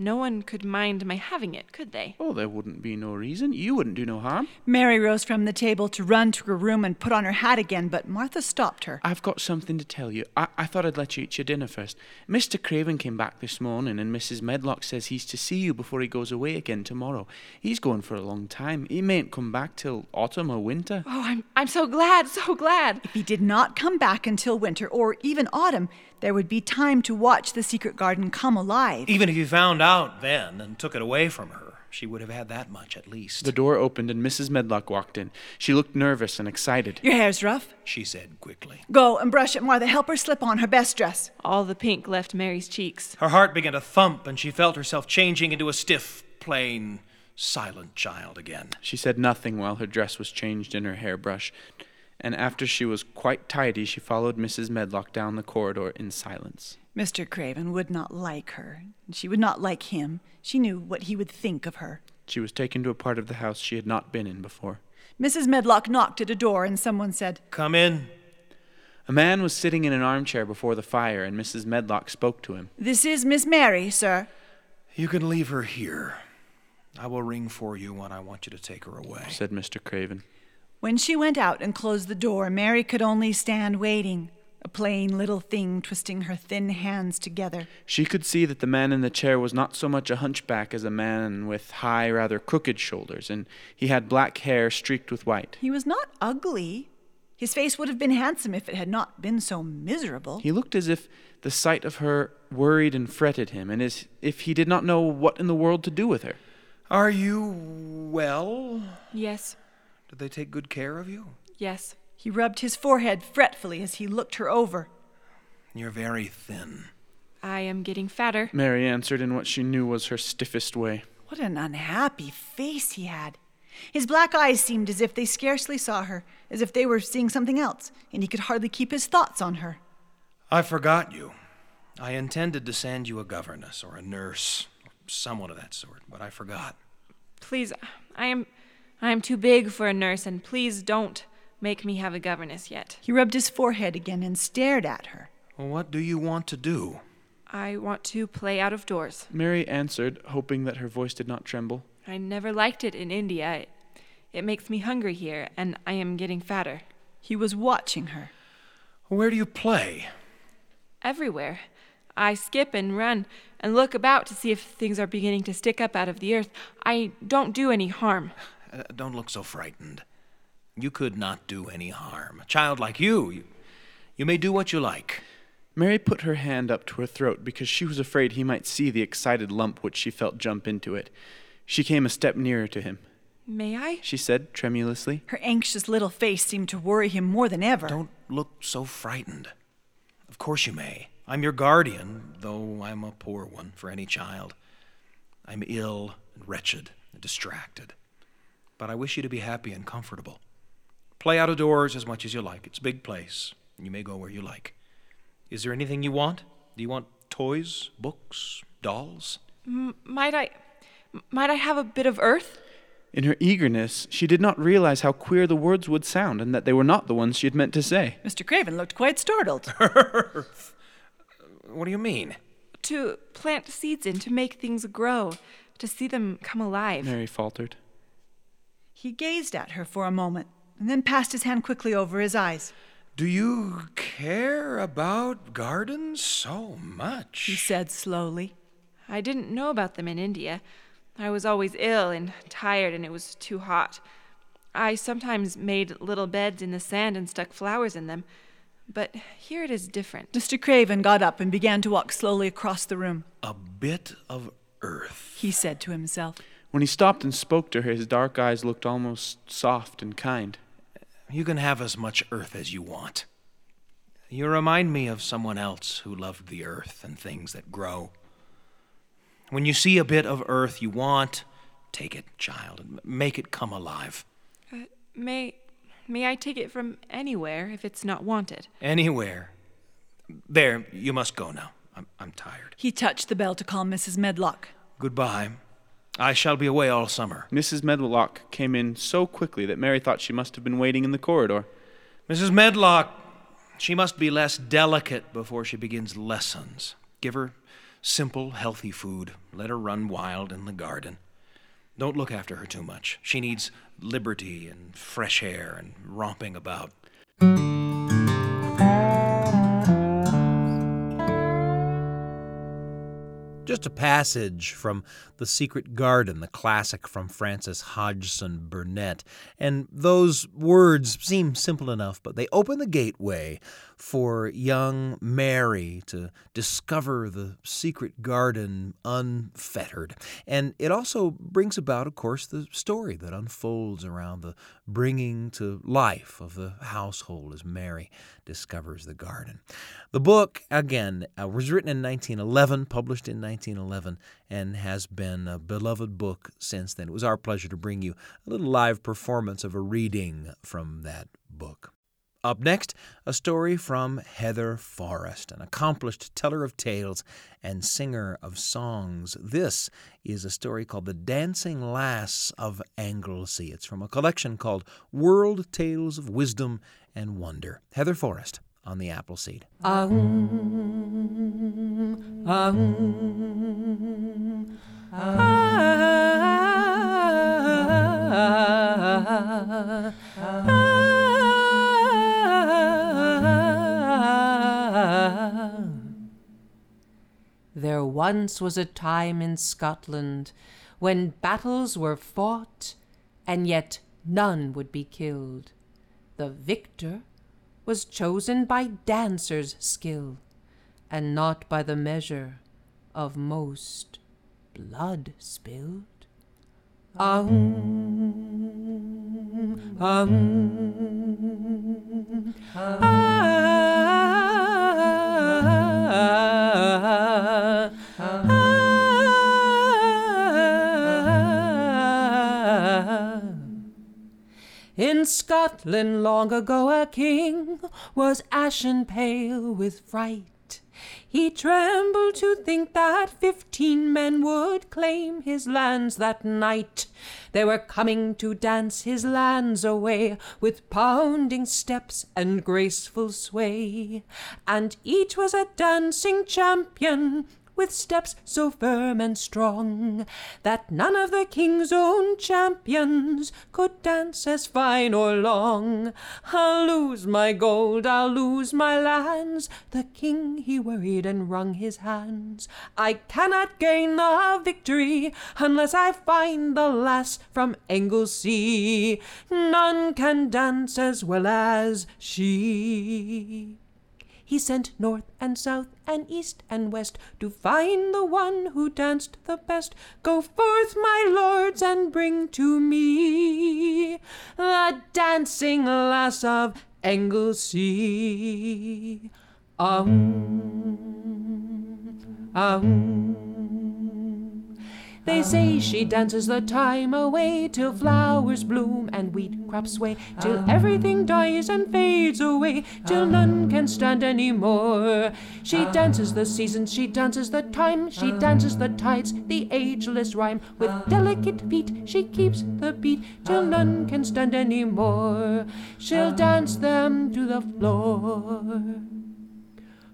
no one could mind my having it, could they? Oh, there wouldn't be no reason. You wouldn't do no harm. Mary rose from the table to run to her room and put on her hat again, but Martha stopped her. I've got something to tell you. I, I thought I'd let you eat your dinner first. Mister Craven came back this morning, and Missus Medlock says he's to see you before he goes away again tomorrow. He's going for a long time. He mayn't come back till autumn or winter. Oh, I'm, I'm so glad, so glad. If he did not come back until winter or even autumn, there would be time to watch the secret garden come alive. Even if he found out out then and took it away from her, she would have had that much at least. The door opened and Missus Medlock walked in. She looked nervous and excited. Your hair's rough, she said quickly. Go and brush it, Martha. Help her slip on her best dress. All the pink left Mary's cheeks. Her heart began to thump and she felt herself changing into a stiff, plain, silent child again. She said nothing while her dress was changed in her hairbrush, and after she was quite tidy, she followed Missus Medlock down the corridor in silence. Mister Craven would not like her. She would not like him. She knew what he would think of her. She was taken to a part of the house she had not been in before. Missus Medlock knocked at a door, and someone said, Come in. A man was sitting in an armchair before the fire, and Missus Medlock spoke to him. This is Miss Mary, sir. You can leave her here. I will ring for you when I want you to take her away, said Mister Craven. When she went out and closed the door, Mary could only stand waiting, a plain little thing twisting her thin hands together. She could see that the man in the chair was not so much a hunchback as a man with high, rather crooked shoulders, and he had black hair streaked with white. He was not ugly. His face would have been handsome if it had not been so miserable. He looked as if the sight of her worried and fretted him, and as if he did not know what in the world to do with her. Are you well? Yes. Did they take good care of you? Yes. He rubbed his forehead fretfully as he looked her over. You're very thin. I am getting fatter, Mary answered in what she knew was her stiffest way. What an unhappy face he had. His black eyes seemed as if they scarcely saw her, as if they were seeing something else, and he could hardly keep his thoughts on her. I forgot you. I intended to send you a governess or a nurse, or someone of that sort, but I forgot. Please, I am I am too big for a nurse, and please don't make me have a governess yet. He rubbed his forehead again and stared at her. Well, what do you want to do? I want to play out of doors, Mary answered, hoping that her voice did not tremble. I never liked it in India. It, it makes me hungry here, and I am getting fatter. He was watching her. Where do you play? Everywhere. I skip and run and look about to see if things are beginning to stick up out of the earth. I don't do any harm. Uh, don't look so frightened. You could not do any harm. A child like you, you, you may do what you like. Mary put her hand up to her throat because she was afraid he might see the excited lump which she felt jump into it. She came a step nearer to him. May I? She said tremulously. Her anxious little face seemed to worry him more than ever. Don't look so frightened. Of course you may. I'm your guardian, though I'm a poor one for any child. I'm ill and wretched and distracted. But I wish you to be happy and comfortable. Play out of doors as much as you like. It's a big place, and you may go where you like. Is there anything you want? Do you want toys, books, dolls? M- might I... Might I have a bit of earth? In her eagerness, she did not realize how queer the words would sound and that they were not the ones she had meant to say. Mister Craven looked quite startled. Earth? What do you mean? To plant seeds in, to make things grow, to see them come alive. Mary faltered. He gazed at her for a moment and then passed his hand quickly over his eyes. Do you care about gardens so much? He said slowly. I didn't know about them in India. I was always ill and tired, and it was too hot. I sometimes made little beds in the sand and stuck flowers in them, but here it is different. Mister Craven got up and began to walk slowly across the room. A bit of earth, he said to himself. When he stopped and spoke to her, his dark eyes looked almost soft and kind. You can have as much earth as you want. You remind me of someone else who loved the earth and things that grow. When you see a bit of earth you want, take it, child, and make it come alive. Uh, may may I take it from anywhere if it's not wanted? Anywhere. There, you must go now. I'm, I'm tired. He touched the bell to call Missus Medlock. Goodbye. I shall be away all summer. Missus Medlock came in so quickly that Mary thought she must have been waiting in the corridor. Missus Medlock, she must be less delicate before she begins lessons. Give her simple, healthy food. Let her run wild in the garden. Don't look after her too much. She needs liberty and fresh air and romping about. Just a passage from The Secret Garden, the classic from Frances Hodgson Burnett. And those words seem simple enough, but they open the gateway for young Mary to discover the secret garden unfettered. And it also brings about, of course, the story that unfolds around the bringing to life of the household as Mary discovers the garden. The book, again, was written in nineteen eleven, published in nineteen eleven, and has been a beloved book since then. It was our pleasure to bring you a little live performance of a reading from that book. Up next, a story from Heather Forrest, an accomplished teller of tales and singer of songs. This is a story called The Dancing Lass of Anglesey. It's from a collection called World Tales of Wisdom and Wonder. Heather Forrest on The Apple Seed. Um, um, um, uh, uh, uh, There once was a time in Scotland when battles were fought, and yet none would be killed. The victor was chosen by dancers' skill, and not by the measure of most blood spilled. Um, um, ah, ah, ah. In Scotland long ago a king was ashen pale with fright. He trembled to think that fifteen men would claim his lands that night. They were coming to dance his lands away with pounding steps and graceful sway. And each was a dancing champion with steps so firm and strong that none of the king's own champions could dance as fine or long. I'll lose my gold, I'll lose my lands, the king he worried and wrung his hands. I cannot gain the victory unless I find the lass from Anglesey. None can dance as well as she. He sent north and south and east and west to find the one who danced the best. Go forth, my lords, and bring to me the dancing lass of Anglesey. Um, um. They say she dances the time away till flowers bloom and wheat crops sway, till everything dies and fades away, till none can stand any more. She dances the seasons, she dances the time, she dances the tides, the ageless rhyme. With delicate feet she keeps the beat, till none can stand any more. She'll dance them to the floor.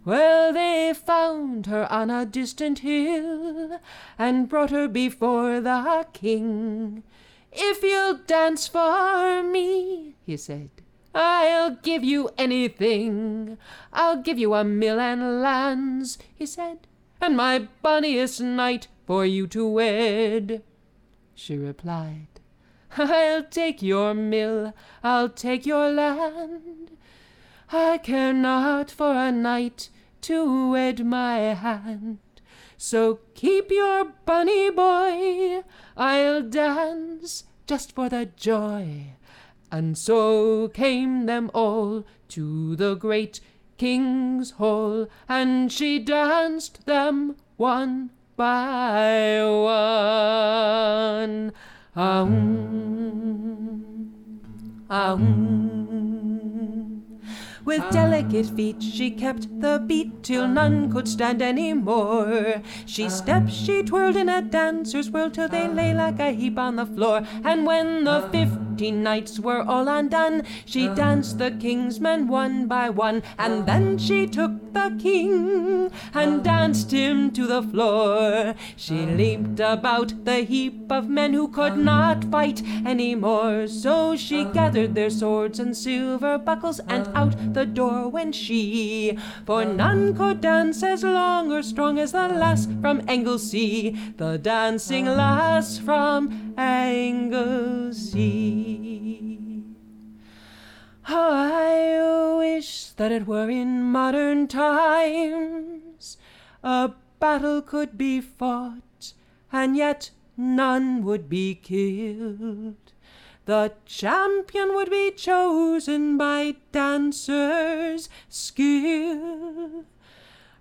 Well, they found her on a distant hill and brought her before the king. If you'll dance for me, he said, I'll give you anything. I'll give you a mill and lands, he said, and my bonniest knight for you to wed. She replied, I'll take your mill, I'll take your land. I care not for a knight to wed my hand. So keep your bunny boy, I'll dance just for the joy. And so came them all to the great king's hall, and she danced them one by one. Aum, aum. With delicate feet she kept the beat till none could stand any more. She stepped, she twirled in a dancer's whirl till they lay like a heap on the floor. And when the fifteen knights were all undone, she danced the king's men one by one. And then she took the king and danced him to the floor. She leaped about the heap of men who could not fight any more. So she gathered their swords and silver buckles and out the door when she, for none could dance as long or strong as the lass from Anglesey, the dancing lass from Anglesey. Oh, I wish that it were in modern times a battle could be fought, and yet none would be killed. The champion would be chosen by dancers' skill,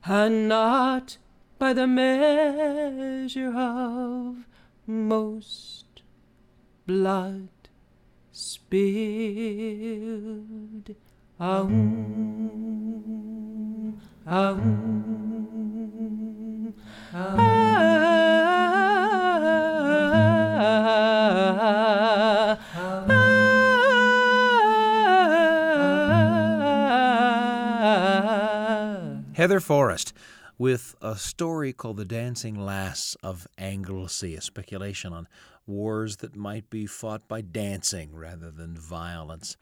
and not by the measure of most blood spilled. Aum, aum, ah. Heather Forrest with a story called The Dancing Lass of Anglesey, a speculation on wars that might be fought by dancing rather than violence.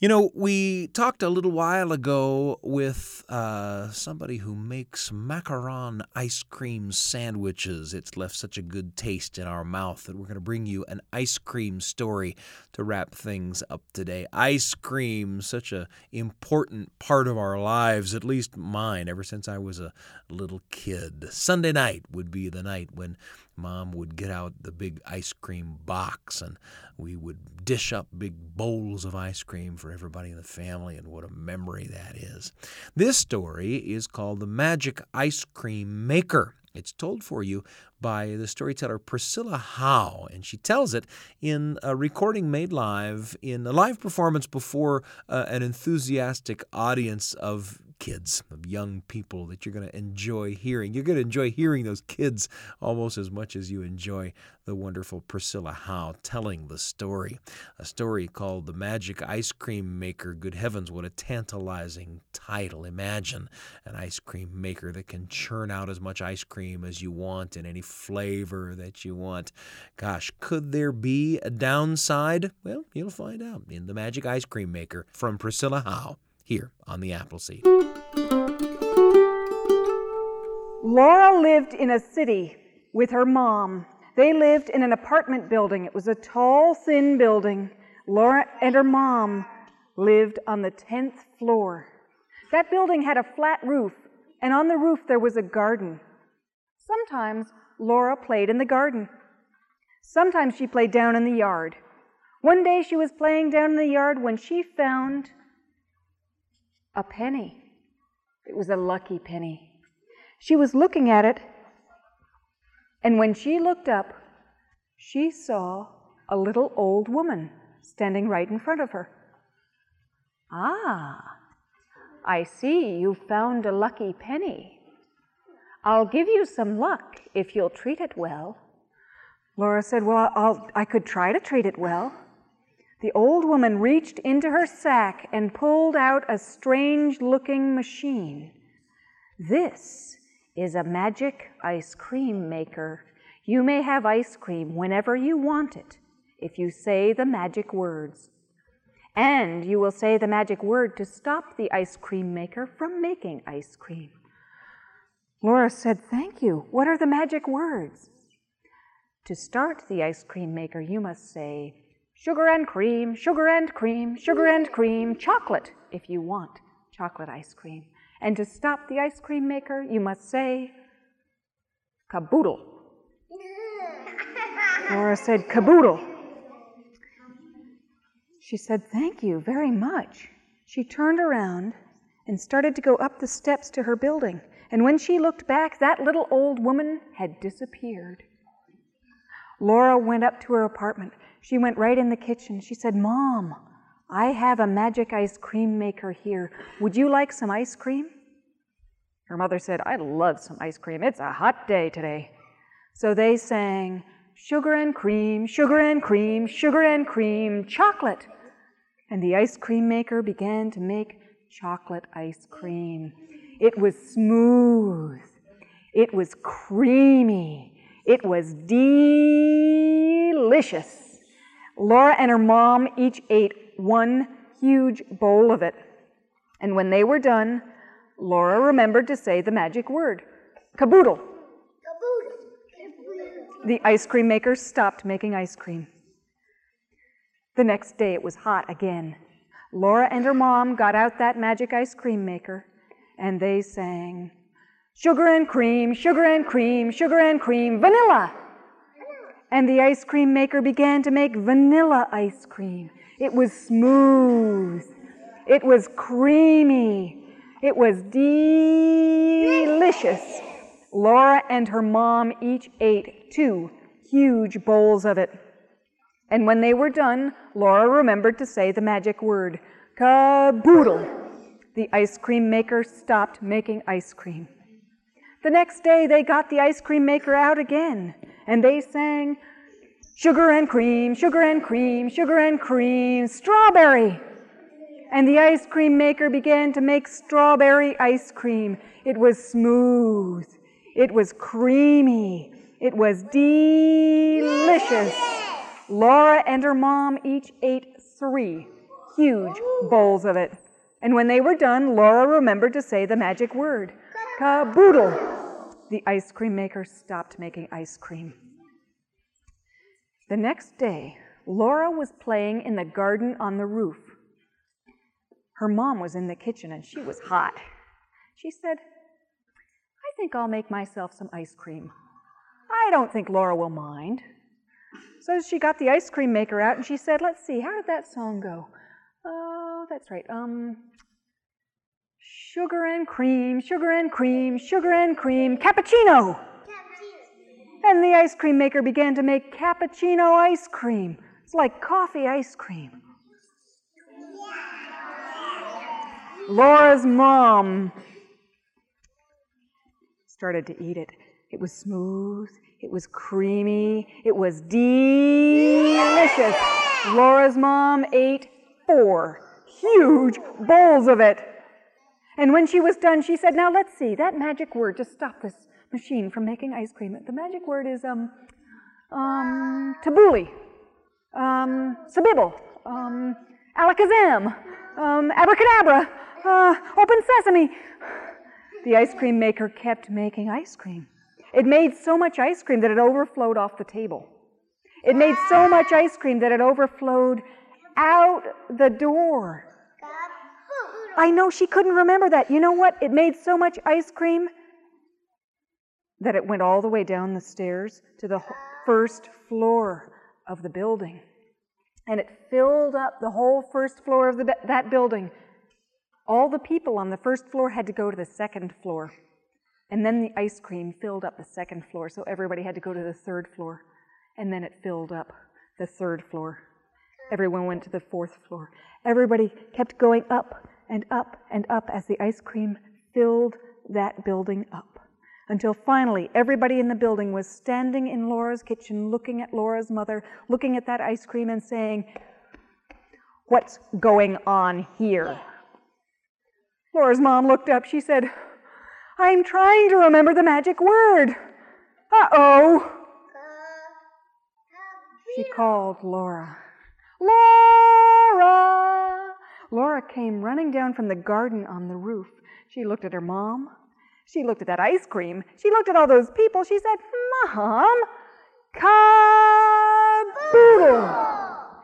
You know, we talked a little while ago with uh, somebody who makes macaron ice cream sandwiches. It's left such a good taste in our mouth that we're going to bring you an ice cream story to wrap things up today. Ice cream, such an important part of our lives, at least mine, ever since I was a little kid. Sunday night would be the night when Mom would get out the big ice cream box, and we would dish up big bowls of ice cream for everybody in the family, and what a memory that is. This story is called The Magic Ice Cream Maker. It's told for you by the storyteller Priscilla Howe, and she tells it in a recording made live, in a live performance before uh, an enthusiastic audience of kids, of young people that you're going to enjoy hearing. You're going to enjoy hearing those kids almost as much as you enjoy the wonderful Priscilla Howe telling the story. A story called The Magic Ice Cream Maker. Good heavens, what a tantalizing title. Imagine an ice cream maker that can churn out as much ice cream as you want in any flavor that you want. Gosh, could there be a downside? Well, you'll find out in The Magic Ice Cream Maker from Priscilla Howe, here on The Apple Seed. Laura lived in a city with her mom. They lived in an apartment building. It was a tall, thin building. Laura and her mom lived on the tenth floor. That building had a flat roof, and on the roof there was a garden. Sometimes Laura played in the garden. Sometimes she played down in the yard. One day she was playing down in the yard when she found a penny. It was a lucky penny. She was looking at it, and when she looked up, she saw a little old woman standing right in front of her. "Ah, I see you found a lucky penny. I'll give you some luck if you'll treat it well." Laura said, well, I'll, I could try to treat it well. The old woman reached into her sack and pulled out a strange-looking machine. "This is a magic ice cream maker. You may have ice cream whenever you want it, if you say the magic words. And you will say the magic word to stop the ice cream maker from making ice cream." Laura said, "Thank you. What are the magic words?" "To start the ice cream maker, you must say, sugar and cream, sugar and cream, sugar and cream, chocolate, if you want chocolate ice cream. And to stop the ice cream maker, you must say, caboodle." Laura said, "Caboodle." She said, "Thank you very much." She turned around and started to go up the steps to her building. And when she looked back, that little old woman had disappeared. Laura went up to her apartment. She went right in the kitchen. She said, "Mom, I have a magic ice cream maker here. Would you like some ice cream?" Her mother said, "I'd love some ice cream. It's a hot day today." So they sang, sugar and cream, sugar and cream, sugar and cream, chocolate. And the ice cream maker began to make chocolate ice cream. It was smooth. It was creamy. It was delicious. Laura and her mom each ate one huge bowl of it. And when they were done, Laura remembered to say the magic word, caboodle. Caboodle. The ice cream maker stopped making ice cream. The next day it was hot again. Laura and her mom got out that magic ice cream maker, and they sang, sugar and cream, sugar and cream, sugar and cream, vanilla. And the ice cream maker began to make vanilla ice cream. It was smooth. It was creamy. It was delicious. Laura and her mom each ate two huge bowls of it. And when they were done, Laura remembered to say the magic word, caboodle. The ice cream maker stopped making ice cream. The next day, they got the ice cream maker out again, and they sang, sugar and cream, sugar and cream, sugar and cream, strawberry. And the ice cream maker began to make strawberry ice cream. It was smooth. It was creamy. It was delicious. Laura and her mom each ate three huge bowls of it. And when they were done, Laura remembered to say the magic word, caboodle. The ice cream maker stopped making ice cream. The next day, Laura was playing in the garden on the roof. Her mom was in the kitchen and she was hot. She said, I think I'll make myself some ice cream. I don't think Laura will mind. So she got the ice cream maker out and she said, let's see, how did that song go? Oh, that's right. Um, sugar and cream, sugar and cream, sugar and cream, cappuccino. Cappuccino. And the ice cream maker began to make cappuccino ice cream. It's like coffee ice cream. Laura's mom started to eat it. It was smooth, it was creamy, it was delicious. Laura's mom ate four huge bowls of it. And when she was done, she said, now let's see, that magic word, just stop this machine from making ice cream. The magic word is um, um, tabbouleh, um, sabibble, um, alakazam, um, abracadabra, uh, open sesame. The ice cream maker kept making ice cream. It made so much ice cream that it overflowed off the table. It made so much ice cream that it overflowed out the door. I know, she couldn't remember that. You know what? It made so much ice cream that it went all the way down the stairs to the first floor of the building. And it filled up the whole first floor of the, that building. All the people on the first floor had to go to the second floor. And then the ice cream filled up the second floor, so everybody had to go to the third floor. And then it filled up the third floor. Everyone went to the fourth floor. Everybody kept going up and up and up as the ice cream filled that building up, until finally everybody in the building was standing in Laura's kitchen, looking at Laura's mother, looking at that ice cream and saying, what's going on here? Laura's mom looked up, she said, I'm trying to remember the magic word. Uh-oh. She called Laura. Laura! Laura came running down from the garden on the roof. She looked at her mom. She looked at that ice cream. She looked at all those people. She said, Mom, kaboodle.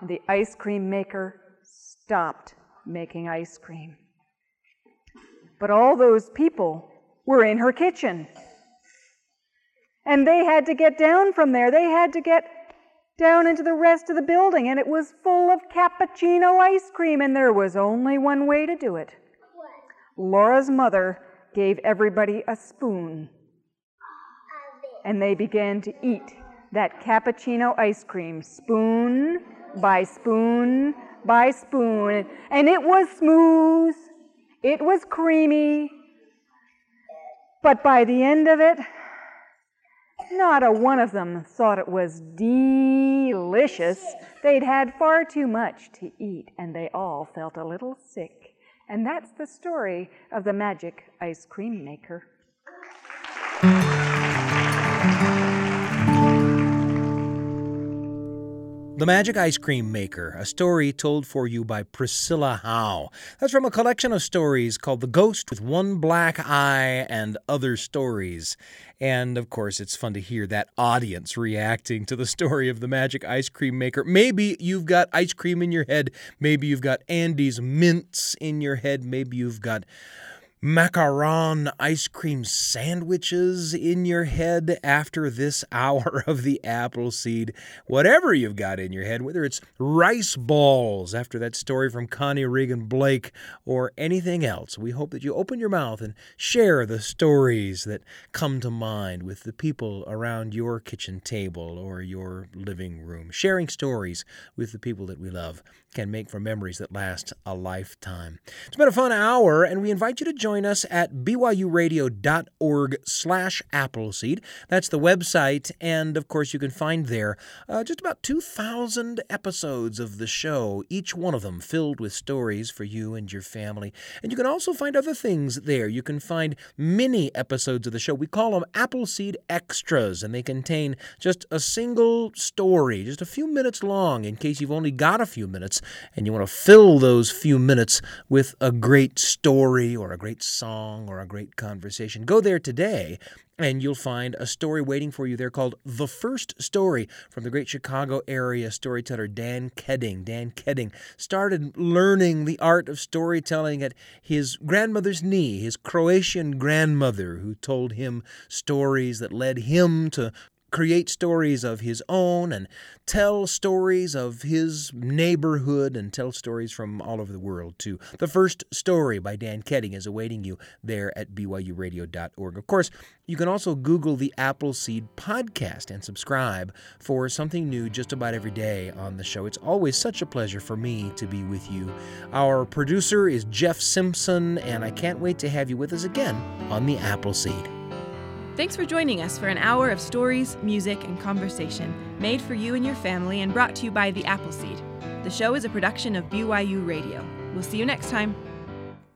And the ice cream maker stopped making ice cream. But all those people were in her kitchen. And they had to get down from there. They had to get down into the rest of the building. And it was full of cappuccino ice cream. And there was only one way to do it. Laura's mother gave everybody a spoon, and they began to eat that cappuccino ice cream, spoon by spoon by spoon, and it was smooth, it was creamy, but by the end of it, not a one of them thought it was delicious. They'd had far too much to eat, and they all felt a little sick. And that's the story of the magic ice cream maker. The Magic Ice Cream Maker, a story told for you by Priscilla Howe. That's from a collection of stories called The Ghost with One Black Eye and Other Stories. And, of course, it's fun to hear that audience reacting to the story of the Magic Ice Cream Maker. Maybe you've got ice cream in your head. Maybe you've got Andes Mints in your head. Maybe you've got macaron ice cream sandwiches in your head after this hour of the Apple Seed. Whatever you've got in your head, whether it's rice balls after that story from Connie Regan-Blake or anything else, we hope that you open your mouth and share the stories that come to mind with the people around your kitchen table or your living room. Sharing stories with the people that we love can make for memories that last a lifetime. It's been a fun hour, and we invite you to join join us at b y u radio dot org slash Appleseed. That's the website, and of course you can find there uh, just about two thousand episodes of the show, each one of them filled with stories for you and your family. And you can also find other things there. You can find mini episodes of the show. We call them Appleseed Extras, and they contain just a single story, just a few minutes long, in case you've only got a few minutes and you want to fill those few minutes with a great story or a great song or a great conversation. Go there today, and you'll find a story waiting for you there called The First Story from the great Chicago area storyteller Dan Keding. Dan Keding started learning the art of storytelling at his grandmother's knee, his Croatian grandmother, who told him stories that led him to create stories of his own and tell stories of his neighborhood and tell stories from all over the world, too. The First Story by Dan Keding is awaiting you there at b y u radio dot org. Of course, you can also Google the Appleseed podcast and subscribe for something new just about every day on the show. It's always such a pleasure for me to be with you. Our producer is Jeff Simpson, and I can't wait to have you with us again on the Appleseed. Thanks for joining us for an hour of stories, music, and conversation made for you and your family and brought to you by The Appleseed. The show is a production of B Y U Radio. We'll see you next time.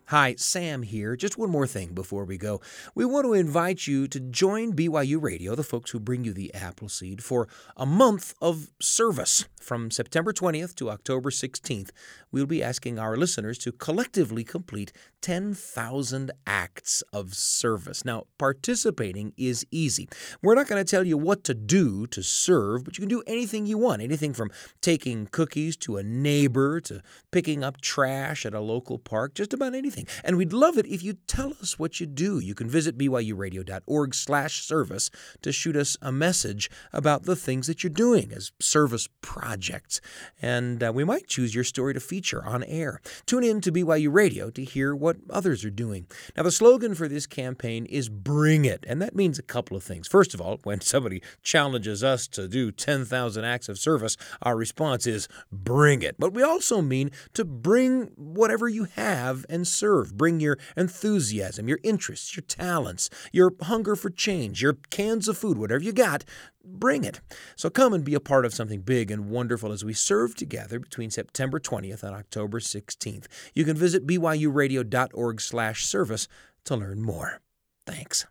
Hi, Sam here. Just one more thing before we go. We want to invite you to join B Y U Radio, the folks who bring you the Appleseed, for a month of service. From September twentieth to October sixteenth, we'll be asking our listeners to collectively complete ten thousand acts of service. Now, participating is easy. We're not going to tell you what to do to serve, but you can do anything you want, anything from taking cookies to a neighbor to picking up trash at a local park, just about anything. And we'd love it if you tell us what you do. You can visit b y u radio dot org slash service to shoot us a message about the things that you're doing as service projects. And uh, we might choose your story to feature on air. Tune in to B Y U Radio to hear what others are doing. Now, the slogan for this campaign is Bring It. And that means a couple of things. First of all, when somebody challenges us to do ten thousand acts of service, our response is Bring It. But we also mean to bring whatever you have and serve. Serve. Bring your enthusiasm, your interests, your talents, your hunger for change, your cans of food, whatever you got. Bring it. So come and be a part of something big and wonderful as we serve together between September twentieth and October sixteenth. You can visit b y u radio dot org slash service to learn more. Thanks.